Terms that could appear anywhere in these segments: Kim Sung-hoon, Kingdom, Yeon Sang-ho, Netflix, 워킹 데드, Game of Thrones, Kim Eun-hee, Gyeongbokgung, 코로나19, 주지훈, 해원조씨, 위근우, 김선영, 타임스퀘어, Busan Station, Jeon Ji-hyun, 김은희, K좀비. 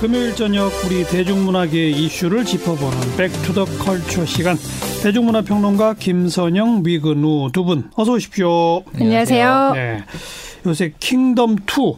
금요일 저녁 우리 대중문화계의 이슈를 짚어보는 백투더컬처 시간. 대중문화평론가 김선영, 위근우 두 분 어서 오십시오. 안녕하세요. 네. 요새 킹덤2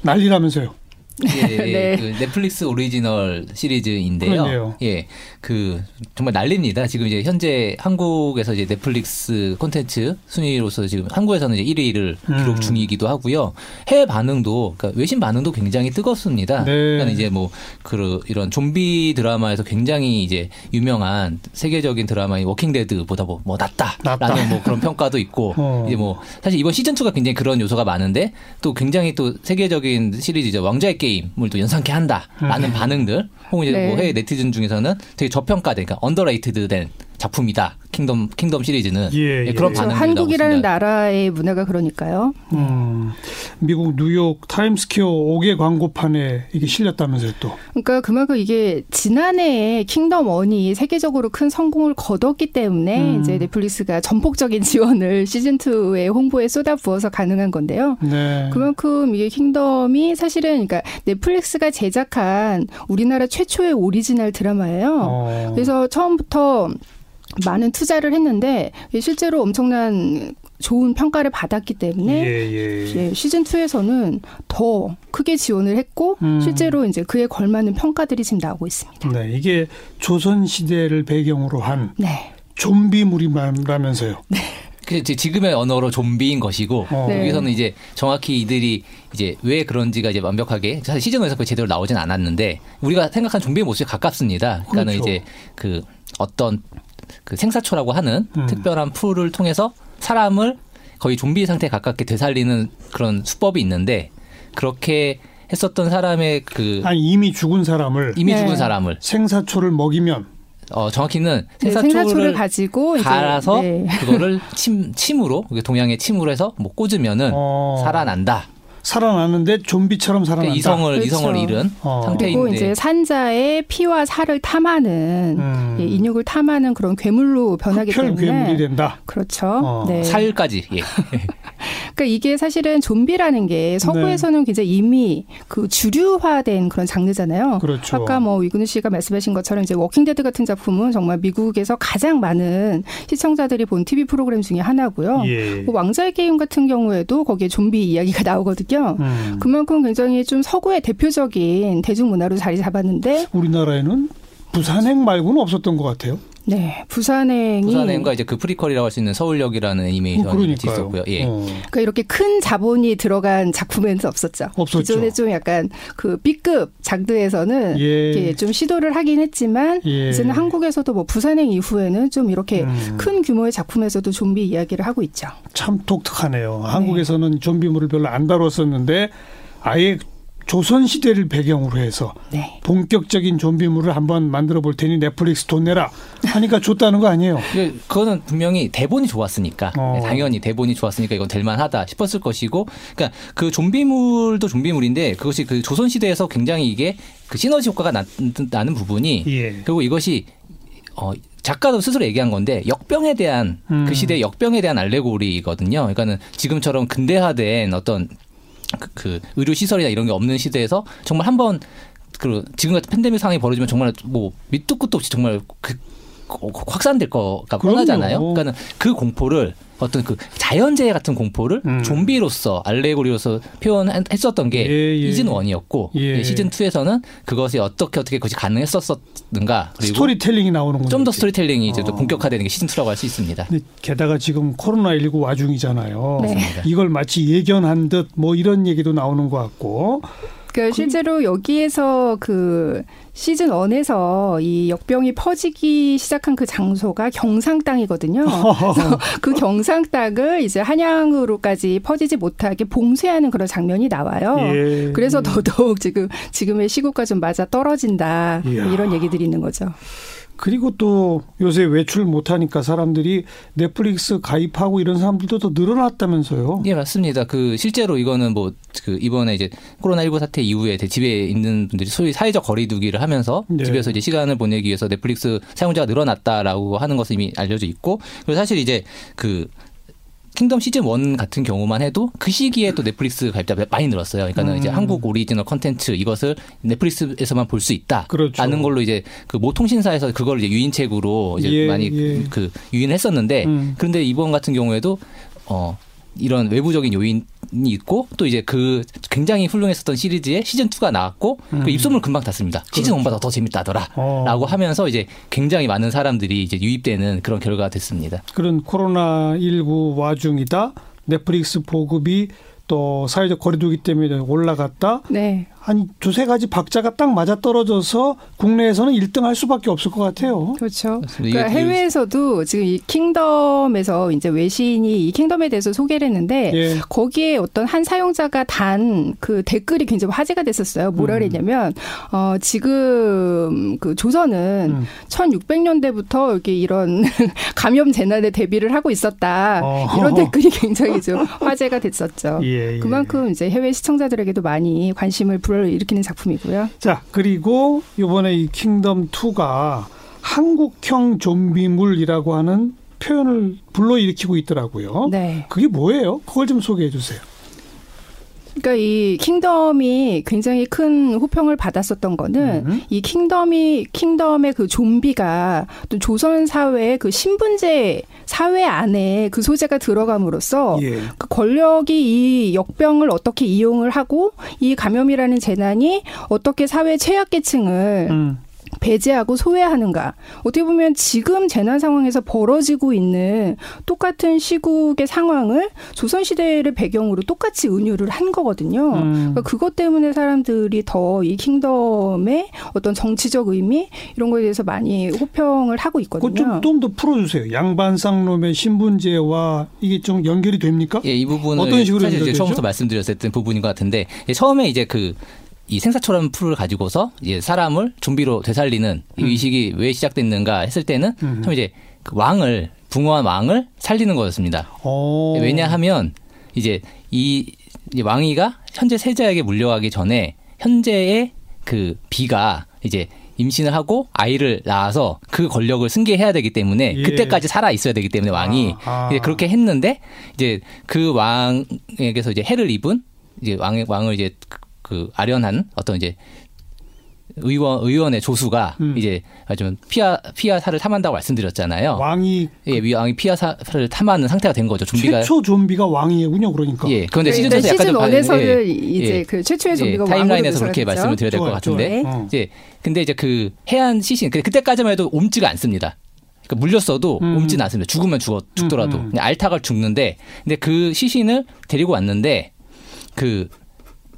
난리라면서요. 네. 그 넷플릭스 오리지널 시리즈인데요. 그러네요. 예, 그 정말 난립니다. 지금 이제 현재 한국에서 이제 넷플릭스 콘텐츠 순위로서 지금 한국에서는 이제 1위를 기록 중이기도 하고요. 해외 반응도, 그러니까 외신 반응도 굉장히 뜨겁습니다. 네. 그러니까 이제 뭐 그 이런 좀비 드라마에서 굉장히 이제 유명한 세계적인 드라마인 워킹 데드보다 뭐 낫다라는 뭐 그런 평가도 있고 이제 뭐 사실 이번 시즌 2가 굉장히 그런 요소가 많은데 또 굉장히 또 세계적인 시리즈죠. 왕좌의 게임을 또 연상케 한다라는 반응들, 혹은 이제 네. 뭐 해외 네티즌 중에서는 되게 저평가된, 그러니까 언더레이트드된 작품이다. 킹덤 시리즈는 예, 그런 반응이 나오고 있습니다. 한국이라는 나라의 문화가 그러니까요. 미국 뉴욕 타임스퀘어 5개 광고판에 이게 실렸다면서요 또. 그러니까 그만큼 이게 지난해에 킹덤 1이 세계적으로 큰 성공을 거뒀기 때문에 이제 넷플릭스가 전폭적인 지원을 시즌 2의 홍보에 쏟아부어서 가능한 건데요. 네. 그만큼 이게 킹덤이 사실은 그러니까 넷플릭스가 제작한 우리나라 최초의 오리지널 드라마예요. 그래서 처음부터 많은 투자를 했는데 실제로 엄청난 좋은 평가를 받았기 때문에 예, 시즌 2에서는 더 크게 지원을 했고 실제로 이제 그에 걸맞는 평가들이 지금 나오고 있습니다. 네, 이게 조선 시대를 배경으로 한 네. 좀비물이라면서요. 네. 지금의 언어로 좀비인 것이고 네. 여기서는 이제 정확히 이들이 이제 왜 그런지가 이제 완벽하게 사실 시즌 1에서 제대로 나오진 않았는데 우리가 생각한 좀비의 모습에 가깝습니다. 그러니까 그렇죠. 이제 그 어떤 그 생사초라고 하는 특별한 풀을 통해서 사람을 거의 좀비 상태에 가깝게 되살리는 그런 수법이 있는데 그렇게 했었던 사람의 그 이미 죽은 사람을 생사초를 먹이면 정확히는 생사초를 가지고 갈아서 이제, 네. 그거를 침으로 동양의 침으로 해서 뭐 꽂으면은 살아난다. 살아나는데 좀비처럼 살아난다. 이성을 잃은 상태인데. 그리고 이제 산자의 피와 살을 탐하는 예, 인육을 탐하는 그런 괴물로 변하기 때문에. 괴물이 된다. 그렇죠. 네. 살까지. 예. 그러니까 이게 사실은 좀비라는 게 서구에서는 굉장히 이미 그 주류화된 그런 장르잖아요. 그렇죠. 아까 뭐 위근우 씨가 말씀하신 것처럼 이제 워킹데드 같은 작품은 정말 미국에서 가장 많은 시청자들이 본 TV 프로그램 중에 하나고요. 예. 뭐 왕좌의 게임 같은 경우에도 거기에 좀비 이야기가 나오거든요. 그만큼 굉장히 좀 서구의 대표적인 대중문화로 자리 잡았는데 우리나라에는 부산행 말고는 없었던 것 같아요. 네, 부산행과 이제 그 프리퀄이라고 할 수 있는 서울역이라는 애니메이션이 있었고요. 예. 그러니까 이렇게 큰 자본이 들어간 작품에는 없었죠. 기존에 좀 약간 그 B급 장르에서는 이렇게 좀 시도를 하긴 했지만 이제는 한국에서도 뭐 부산행 이후에는 좀 이렇게 큰 규모의 작품에서도 좀비 이야기를 하고 있죠. 참 독특하네요. 한국에서는 좀비물을 별로 안 다뤘었는데 아예 조선시대를 배경으로 해서 본격적인 좀비물을 한번 만들어 볼 테니 넷플릭스 돈 내라 하니까 줬다는 거 아니에요. 그거는 분명히 대본이 좋았으니까 당연히 대본이 좋았으니까 이건 될 만하다 싶었을 것이고 그러니까 그 좀비물도 좀비물인데 그것이 그 조선시대에서 굉장히 이게 그 시너지 효과가 나는 부분이 그리고 이것이 작가도 스스로 얘기한 건데 역병에 대한 그 시대의 역병에 대한 알레고리거든요. 그러니까는 지금처럼 근대화된 어떤 그 의료 시설이나 이런 게 없는 시대에서 정말 한번 그 지금 같은 팬데믹 상황이 벌어지면 정말 뭐 밑도 끝도 없이 정말 그 확산될 거가 뻔하잖아요. 그러니까는 그 공포를 어떤 그 자연재해 같은 공포를 좀비로서 알레고리로서 표현했었던 게 시즌 1이었고 시즌 2에서는 그것이 어떻게 그것이 가능했었는가 그리고 스토리텔링이 나오는 좀 더 스토리텔링이 이제 또 본격화되는 게 시즌 2라고 할 수 있습니다. 게다가 지금 코로나19 와중이잖아요. 네. 이걸 마치 예견한 듯 뭐 이런 얘기도 나오는 것 같고. 그러니까 실제로 여기에서 그 시즌 1에서 이 역병이 퍼지기 시작한 그 장소가 경상 땅이거든요. 그래서 그 경상 땅을 이제 한양으로까지 퍼지지 못하게 봉쇄하는 그런 장면이 나와요. 예. 그래서 더더욱 지금의 시국과 좀 맞아 떨어진다. 이야. 이런 얘기들이 있는 거죠. 그리고 또 요새 외출 못하니까 사람들이 넷플릭스 가입하고 이런 사람들도 더 늘어났다면서요? 예, 맞습니다. 그 실제로 이거는 뭐 그 이번에 이제 코로나19 사태 이후에 집에 있는 분들이 소위 사회적 거리두기를 하면서 집에서 이제 시간을 보내기 위해서 넷플릭스 사용자가 늘어났다라고 하는 것은 이미 알려져 있고 그리고 사실 이제 그 킹덤 시즌 1 같은 경우만 해도 그 시기에 또 넷플릭스 가입자가 많이 늘었어요. 그러니까는 이제 한국 오리지널 컨텐츠 이것을 넷플릭스에서만 볼 수 있다. 그렇죠. 아는 걸로 이제 그 모 통신사에서 그걸 이제 유인책으로 이제 많이 그 유인했었는데 그런데 이번 같은 경우에도 이런 외부적인 요인이 있고 또 이제 그 굉장히 훌륭했었던 시리즈의 시즌 2가 나왔고 그 입소문을 금방 탔습니다. 시즌 1보다 더 재밌다더라라고 하면서 이제 굉장히 많은 사람들이 이제 유입되는 그런 결과가 됐습니다. 그런 코로나19 와중이다. 넷플릭스 보급이 또 사회적 거리두기 때문에 올라갔다. 네. 한 두세 가지 박자가 딱 맞아떨어져서 국내에서는 1등 할 수밖에 없을 것 같아요. 그렇죠. 그러니까 해외에서도 지금 이 킹덤에서 이제 외신이 이 킹덤에 대해서 소개를 했는데 예. 거기에 어떤 한 사용자가 단 그 댓글이 굉장히 화제가 됐었어요. 뭐라 그랬냐면 지금 그 조선은 1600년대부터 이렇게 이런 감염 재난에 대비를 하고 있었다. 이런 댓글이 굉장히 좀 화제가 됐었죠. 예, 예. 그만큼 이제 해외 시청자들에게도 많이 관심을 불러일으키는 작품이고요. 자, 그리고 이번에 이 킹덤2가 한국형 좀비물이라고 하는 표현을 불러일으키고 있더라고요. 네. 그게 뭐예요? 그걸 좀 소개해 주세요. 그러니까 이 킹덤이 굉장히 큰 호평을 받았었던 거는 이 킹덤의 그 좀비가 또 조선 사회의 그 신분제 사회 안에 그 소재가 들어감으로써 예. 그 권력이 이 역병을 어떻게 이용을 하고 이 감염이라는 재난이 어떻게 사회 최약계층을 배제하고 소외하는가. 어떻게 보면 지금 재난 상황에서 벌어지고 있는 똑같은 시국의 상황을 조선시대를 배경으로 똑같이 은유를 한 거거든요. 그러니까 그것 때문에 사람들이 더 이 킹덤의 어떤 정치적 의미 이런 거에 대해서 많이 호평을 하고 있거든요. 그거 좀 더 풀어주세요. 양반상놈의 신분제와 이게 좀 연결이 됩니까? 예, 이 부분은 어떤 식으로 사실 이제 처음부터 말씀드렸던 부분인 것 같은데 처음에 이제 그 이 생사초라는 풀을 가지고서 이제 사람을 좀비로 되살리는 이 의식이 왜 시작됐는가 했을 때는 참 이제 그 왕을 붕어한 왕을 살리는 거였습니다. 오. 왜냐하면 이제 이 왕위가 현재 세자에게 물려가기 전에 현재의 그 비가 이제 임신을 하고 아이를 낳아서 그 권력을 승계해야 되기 때문에 예. 그때까지 살아 있어야 되기 때문에 왕이 이제 그렇게 했는데 이제 그 왕에게서 이제 해를 입은 이제 왕을 이제 그 아련한 어떤 이제 의원의 조수가 이제 좀 피아사를 탐한다고 말씀드렸잖아요. 왕이 예, 왕이 피아사를 탐하는 상태가 된 거죠. 좀비가 최초 좀비가 왕이군요, 그러니까. 예, 그런데 시즌 1에서는 이제 예, 그 최초의 좀비가 왕으로 타임라인에서 그렇게 말씀을 드려야 될 것 같은데. 이제 근데 이제 그 해안 시신 그때까지만 해도 옴지가 않습니다. 그러니까 물렸어도 옴지는 않습니다. 죽으면 죽더라도 그냥 알타갈 죽는데, 근데 그 시신을 데리고 왔는데 그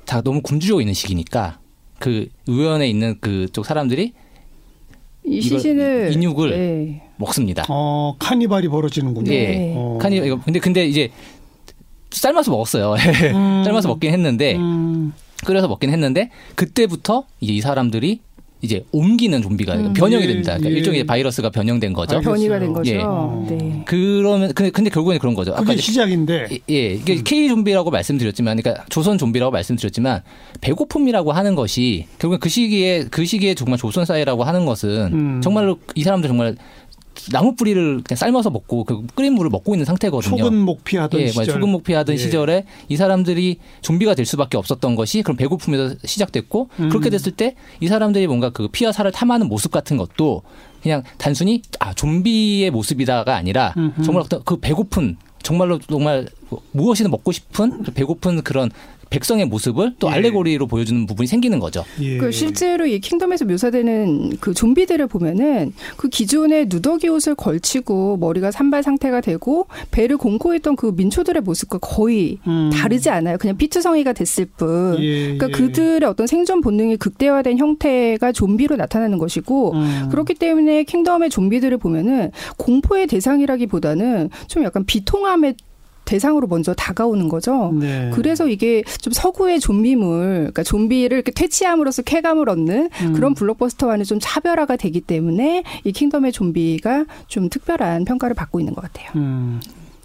다 너무 굶주려 있는 시기니까 그 의원에 있는 그쪽 사람들이 이 시신을 인육을 예. 먹습니다. 카니발이 벌어지는군요. 예. 카니발 이거 근데 이제 삶아서 먹었어요. 삶아서 먹긴 했는데 끓여서 먹긴 했는데 그때부터 이제 이 사람들이 이제 옮기는 좀비가 변형이 됩니다. 그러니까 일종의 바이러스가 변형된 거죠. 변이가 된 거죠. 예. 네. 그러면 근데 결국엔 그런 거죠. 그게 아까 시작인데. 예, 이게 K 좀비라고 말씀드렸지만, 그러니까 조선 좀비라고 말씀드렸지만 배고픔이라고 하는 것이 결국 그 시기에 정말 조선 사회라고 하는 것은 정말로 이 사람들 정말 나무 뿌리를 그냥 삶아서 먹고 그 끓인 물을 먹고 있는 상태거든요. 초근목피하던 시절. 초근목피하던 시절에 이 사람들이 좀비가 될 수밖에 없었던 것이 그럼 배고픔에서 시작됐고 그렇게 됐을 때 이 사람들이 뭔가 그 피와 살을 탐하는 모습 같은 것도 그냥 단순히 좀비의 모습이다가 아니라 정말 어떤 그 배고픈 정말로 정말 무엇이든 먹고 싶은 배고픈 그런 백성의 모습을 또 알레고리로 보여주는 부분이 생기는 거죠. 예. 그 실제로 이 킹덤에서 묘사되는 그 좀비들을 보면은 그 기존의 누더기 옷을 걸치고 머리가 산발 상태가 되고 배를 공고 있던 그 민초들의 모습과 거의 다르지 않아요. 그냥 피투성이가 됐을 뿐. 예. 그러니까 그들의 어떤 생존 본능이 극대화된 형태가 좀비로 나타나는 것이고 그렇기 때문에 킹덤의 좀비들을 보면은 공포의 대상이라기보다는 좀 약간 비통함의 대상으로 먼저 다가오는 거죠. 네. 그래서 이게 좀 서구의 좀비물, 그러니까 좀비를 이렇게 퇴치함으로써 쾌감을 얻는 그런 블록버스터와는 좀 차별화가 되기 때문에 이 킹덤의 좀비가 좀 특별한 평가를 받고 있는 것 같아요.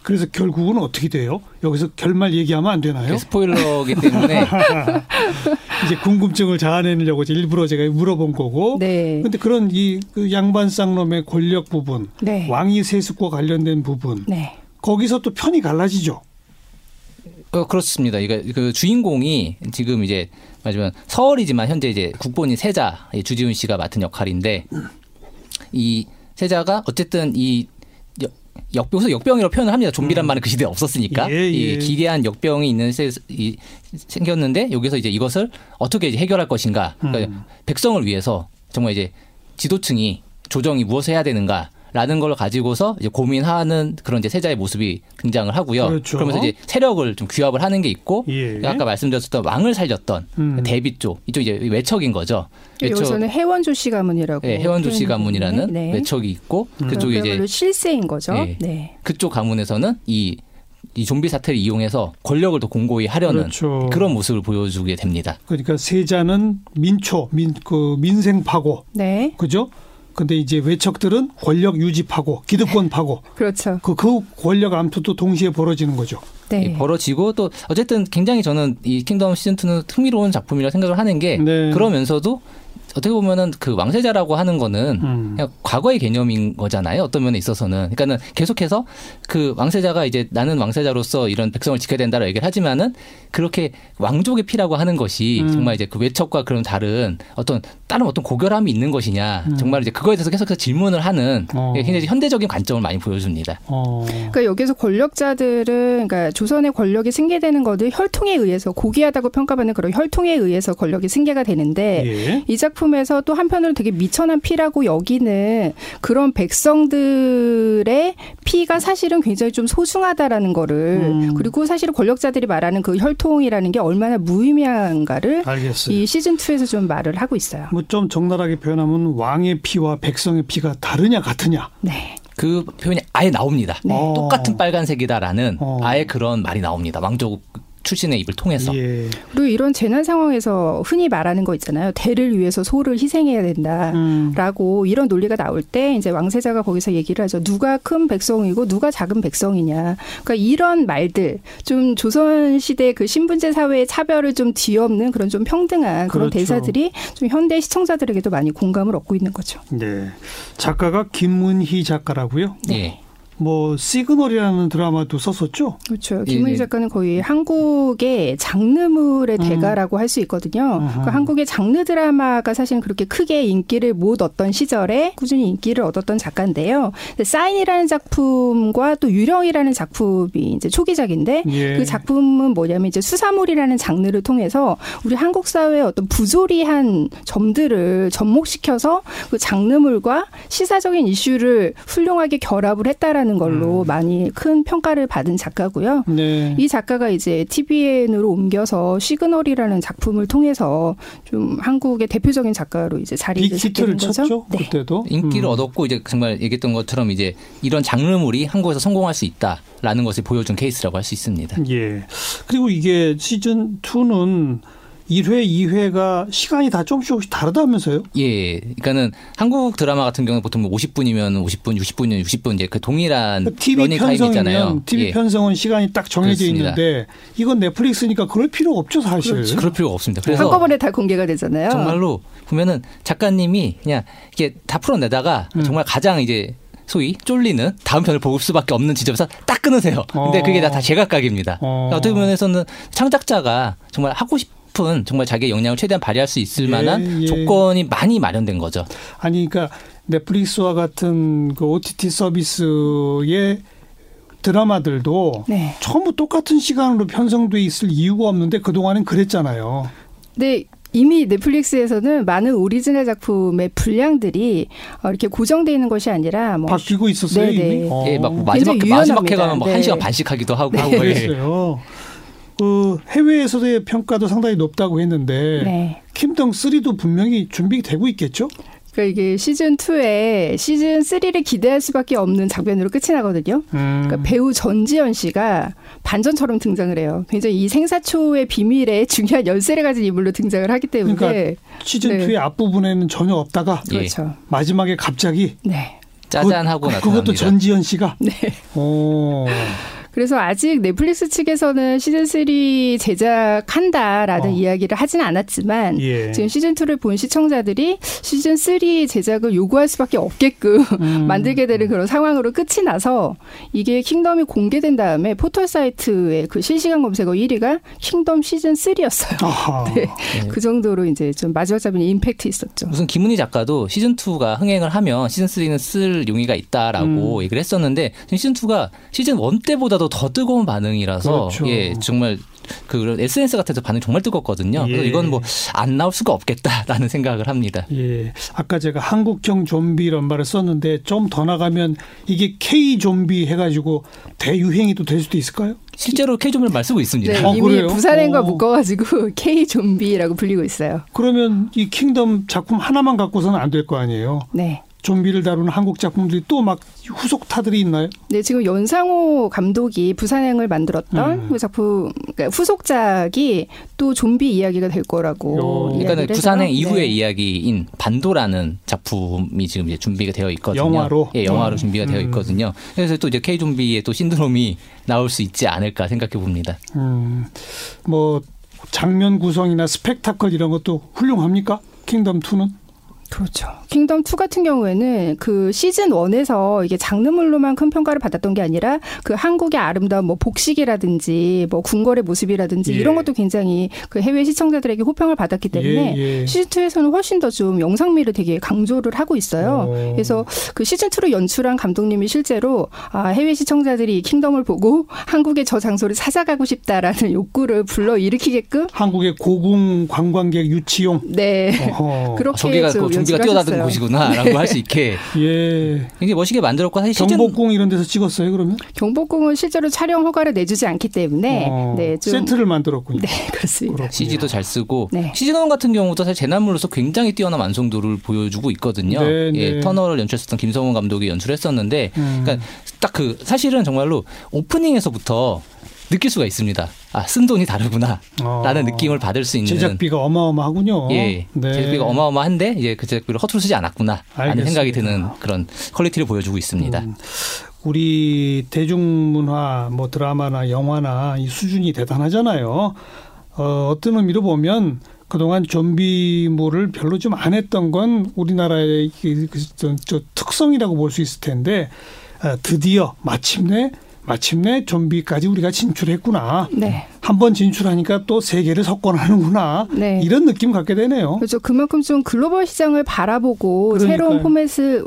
그래서 결국은 어떻게 돼요? 여기서 결말 얘기하면 안 되나요? 스포일러이기 때문에 이제 궁금증을 자아내려고 일부러 제가 물어본 거고. 네. 그런데 그런 이 양반 쌍놈의 권력 부분, 네. 왕위 세습과 관련된 부분. 네. 거기서 또 편이 갈라지죠. 그렇습니다. 그러니까 그 주인공이 지금 이제 마지막 서얼이지만 현재 이제 국본인 세자 주지훈 씨가 맡은 역할인데 이 세자가 어쨌든 이 역병, 역병이라고 표현을 합니다. 좀비란 말은 그 시대에 없었으니까. 이 기괴한 역병이 있는 생겼는데 여기서 이제 이것을 어떻게 이제 해결할 것인가. 그러니까 백성을 위해서 정말 이제 지도층이 조정이 무엇을 해야 되는가. 라는 걸 가지고서 이제 고민하는 그런 이제 세자의 모습이 등장을 하고요. 그렇죠. 그러면서 이제 세력을 좀 규합을 하는 게 있고, 예. 아까 말씀드렸던 왕을 살렸던 대비 쪽, 이쪽 이제 외척인 거죠. 외척, 여기서는 해원조씨 가문이라고. 네, 해원조씨 가문이라는 네. 외척이 있고, 그쪽이 이제 실세인 거죠. 네. 네. 그쪽 가문에서는 이 좀비 사태를 이용해서 권력을 더 공고히 하려는 그렇죠. 그런 모습을 보여주게 됩니다. 그러니까 세자는 민생 파고, 네, 그죠? 근데 이제 외척들은 권력 유지 파고 기득권 파고 그렇죠. 그 권력 암투도 동시에 벌어지는 거죠. 네. 벌어지고 또 어쨌든 굉장히 저는 이 킹덤 시즌2는 흥미로운 작품이라 생각을 하는 게 네. 그러면서도 어떻게 보면은 그 왕세자라고 하는 거는 그냥 과거의 개념인 거잖아요. 어떤 면에 있어서는. 그러니까는 계속해서 그 왕세자가 이제 나는 왕세자로서 이런 백성을 지켜야 된다라고 얘기를 하지만은 그렇게 왕족의 피라고 하는 것이 정말 이제 그 외척과 그런 다른 어떤 다른 어떤 고결함이 있는 것이냐. 정말 이제 그거에 대해서 계속해서 질문을 하는 굉장히 현대적인 관점을 많이 보여줍니다. 그러니까 여기서 권력자들은 그러니까 조선의 권력이 승계되는 것을 혈통에 의해서 고귀하다고 평가받는 그런 혈통에 의해서 권력이 승계가 되는데 예. 이 작품 에서 또 한편으로 되게 미천한 피라고 여기는 그런 백성들의 피가 사실은 굉장히 좀 소중하다라는 거를 그리고 사실 권력자들이 말하는 그 혈통이라는 게 얼마나 무의미한가를 알겠어요. 이 시즌2에서 좀 말을 하고 있어요. 뭐 좀 적나라하게 표현하면 왕의 피와 백성의 피가 다르냐 같으냐. 네. 그 표현이 아예 나옵니다. 네. 똑같은 빨간색이다라는 아예 그런 말이 나옵니다. 왕족 출신의 입을 통해서. 예. 그리고 이런 재난 상황에서 흔히 말하는 거 있잖아요. 대를 위해서 소를 희생해야 된다라고 이런 논리가 나올 때 이제 왕세자가 거기서 얘기를 하죠. 누가 큰 백성이고 누가 작은 백성이냐. 그러니까 이런 말들 좀 조선시대 그 신분제 사회의 차별을 좀 뒤엎는 그런 좀 평등한 그런 그렇죠. 대사들이 좀 현대 시청자들에게도 많이 공감을 얻고 있는 거죠. 네. 작가가 김문희 작가라고요? 네. 뭐 시그널이라는 드라마도 썼었죠. 그렇죠. 김은희 예. 작가는 거의 한국의 장르물의 대가라고 할 수 있거든요. 그러니까 한국의 장르 드라마가 사실 그렇게 크게 인기를 못 얻던 시절에 꾸준히 인기를 얻었던 작가인데요. 사인이라는 작품과 또 유령이라는 작품이 이제 초기작인데 예. 그 작품은 뭐냐면 이제 수사물이라는 장르를 통해서 우리 한국 사회의 어떤 부조리한 점들을 접목시켜서 그 장르물과 시사적인 이슈를 훌륭하게 결합을 했다라는 걸로 많이 큰 평가를 받은 작가고요. 네. 이 작가가 이제 TVN으로 옮겨서 시그널이라는 작품을 통해서 좀 한국의 대표적인 작가로 이제 자리를 잡는 거죠. 쳤죠? 네. 그때도 인기를 얻었고 이제 정말 얘기했던 것처럼 이제 이런 장르물이 한국에서 성공할 수 있다라는 것을 보여준 케이스라고 할 수 있습니다. 예. 그리고 이게 시즌 2는 1회, 2회가 시간이 다 조금씩 다르다면서요? 예. 그러니까는 한국 드라마 같은 경우는 보통 50분이면 50분, 60분이면 60분 이제 그 동일한 그러니까 러닝 타임이잖아요. TV 예. 편성은 시간이 딱 정해져 그렇습니다. 있는데 이건 넷플릭스니까 그럴 필요 없죠, 사실. 그렇죠. 그럴 필요가 없습니다. 그래서 한꺼번에 다 공개가 되잖아요. 정말로 보면은 작가님이 그냥 이게 다 풀어내다가 정말 가장 이제 소위 쫄리는 다음 편을 볼 수밖에 없는 지점에서 딱 끊으세요. 근데 그게 다 제각각입니다. 그러니까 어떤 면에서는 창작자가 정말 하고 싶 정말 자기의 역량을 최대한 발휘할 수 있을 만한 예. 조건이 많이 마련된 거죠. 아니 그러니까 넷플릭스와 같은 그 OTT 서비스의 드라마들도 네. 전부 똑같은 시간으로 편성돼 있을 이유가 없는데 그동안은 그랬잖아요. 네. 이미 넷플릭스에서는 많은 오리지널 작품의 분량들이 이렇게 고정되어 있는 것이 아니라 뭐 바뀌고 있었어요. 이미? 예, 막 마지막에 가면 뭐 네. 1시간 반씩 하기도 하고 네. 하고 그랬어요. 그 해외에서의 평가도 상당히 높다고 했는데 네. 킹덤 3도 분명히 준비되고 있겠죠? 그러니까 이게 시즌2에 시즌3를 기대할 수밖에 없는 장면으로 끝이 나거든요. 그러니까 배우 전지현 씨가 반전처럼 등장을 해요. 굉장히 이 생사초의 비밀에 중요한 열쇠를 가진 인물로 등장을 하기 때문에 그러니까 시즌2의 네. 앞부분에는 전혀 없다가 예. 마지막에 갑자기 네. 짜잔 하고 나타납니다. 그것도 전지현 씨가? 네. 그래서 아직 넷플릭스 측에서는 시즌3 제작한다라는 이야기를 하진 않았지만 예. 지금 시즌2를 본 시청자들이 시즌3 제작을 요구할 수밖에 없게끔 만들게 되는 그런 상황으로 끝이 나서 이게 킹덤이 공개된 다음에 포털 사이트의 그 실시간 검색어 1위가 킹덤 시즌3였어요. 네. 네. 그 정도로 이제 좀 마지막 잡이 임팩트 있었죠. 무슨 김은희 작가도 시즌2가 흥행을 하면 시즌3는 쓸 용의가 있다라고 얘기를 했었는데 시즌2가 시즌1 때보다도 더 뜨거운 반응이라서 그렇죠. 예, 정말 그 SNS 같은 데서 반응이 정말 뜨겁거든요. 예. 그래서 이건 뭐 안 나올 수가 없겠다라는 생각을 합니다. 예, 아까 제가 한국형 좀비 이런 말을 썼는데 좀 더 나가면 이게 K좀비 해가지고 대유행이 또 될 수도 있을까요? 실제로 K좀비를 말 쓰고 있습니다. 네, 이미 부산행과 묶어가지고 K좀비라고 불리고 있어요. 그러면 이 킹덤 작품 하나만 갖고서는 안 될 거 아니에요? 네. 좀비를 다루는 한국 작품들이 또 막 후속타들이 있나요? 네, 지금 연상호 감독이 부산행을 만들었던 그 작품 그러니까 후속작이 또 좀비 이야기가 될 거라고. 그러니까 부산행 이후의 이야기인 반도라는 작품이 지금 이제 준비가 되어 있거든요. 영화로? 예, 영화로 준비가 되어 있거든요. 그래서 또 이제 K 좀비의 또 신드롬이 나올 수 있지 않을까 생각해 봅니다. 뭐 장면 구성이나 스펙타클 이런 것도 훌륭합니까? 킹덤 2는? 그렇죠. 킹덤 2 같은 경우에는 그 시즌 1에서 이게 장르물로만 큰 평가를 받았던 게 아니라 그 한국의 아름다운 뭐 복식이라든지 뭐 궁궐의 모습이라든지 예. 이런 것도 굉장히 그 해외 시청자들에게 호평을 받았기 때문에 예, 예. 시즌 2에서는 훨씬 더 좀 영상미를 되게 강조를 하고 있어요. 오. 그래서 그 시즌 2로 연출한 감독님이 실제로 아, 해외 시청자들이 킹덤을 보고 한국의 저 장소를 찾아가고 싶다라는 욕구를 불러 일으키게끔 한국의 고궁 관광객 유치용 네 그렇게 해서. 좀비가 뛰어다니는 곳이구나라고 네. 할 수 있게 예. 굉장히 멋있게 만들었고 사실 경복궁 이런 데서 찍었어요 그러면? 경복궁은 실제로 촬영 허가를 내주지 않기 때문에 네, 좀 세트를 만들었군요. 네 그렇습니다. 그렇군요. CG도 잘 쓰고 네. 시즌1 같은 경우도 사실 재난물로서 굉장히 뛰어난 완성도를 보여주고 있거든요. 네, 네. 예, 터널을 연출했었던 김성훈 감독이 연출했었는데 그러니까 딱 그 사실은 정말로 오프닝에서부터 느낄 수가 있습니다. 아, 쓴 돈이 다르구나 라는 느낌을 받을 수 있는 제작비가 어마어마하군요. 예, 네. 제작비가 어마어마한데 이제 그 제작비를 허투루 쓰지 않았구나 라는 생각이 드는 그런 퀄리티를 보여주고 있습니다. 우리 대중문화 뭐 드라마나 영화나 이 수준이 대단하잖아요. 어떤 의미로 보면 그동안 좀비물을 별로 좀 안 했던 건 우리나라의 그 특성이라고 볼 수 있을 텐데 드디어 마침내 좀비까지 우리가 진출했구나. 네. 한 번 진출하니까 또 세계를 석권하는구나. 네. 이런 느낌 갖게 되네요. 그렇죠. 그만큼 좀 글로벌 시장을 바라보고 그러니까요.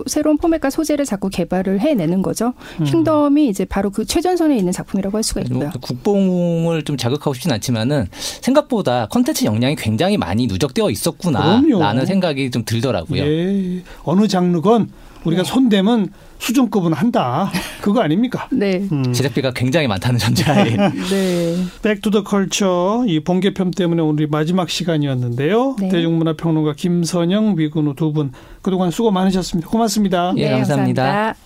새로운 포맷과 소재를 자꾸 개발을 해내는 거죠. 킹덤이 이제 바로 그 최전선에 있는 작품이라고 할 수가 있고요. 국뽕을 좀 자극하고 싶진 않지만은 생각보다 콘텐츠 역량이 굉장히 많이 누적되어 있었구나. 그럼요. 라는 생각이 좀 들더라고요. 예. 어느 장르건 우리가 손대면 수준급은 한다. 그거 아닙니까? 네. 제작비가 굉장히 많다는 전제하에. 네. 백투더컬처 이 본개편 때문에 오늘 마지막 시간이었는데요. 네. 대중문화 평론가 김선영, 위근우 두 분 그동안 수고 많으셨습니다. 고맙습니다. 예, 감사합니다. 감사합니다.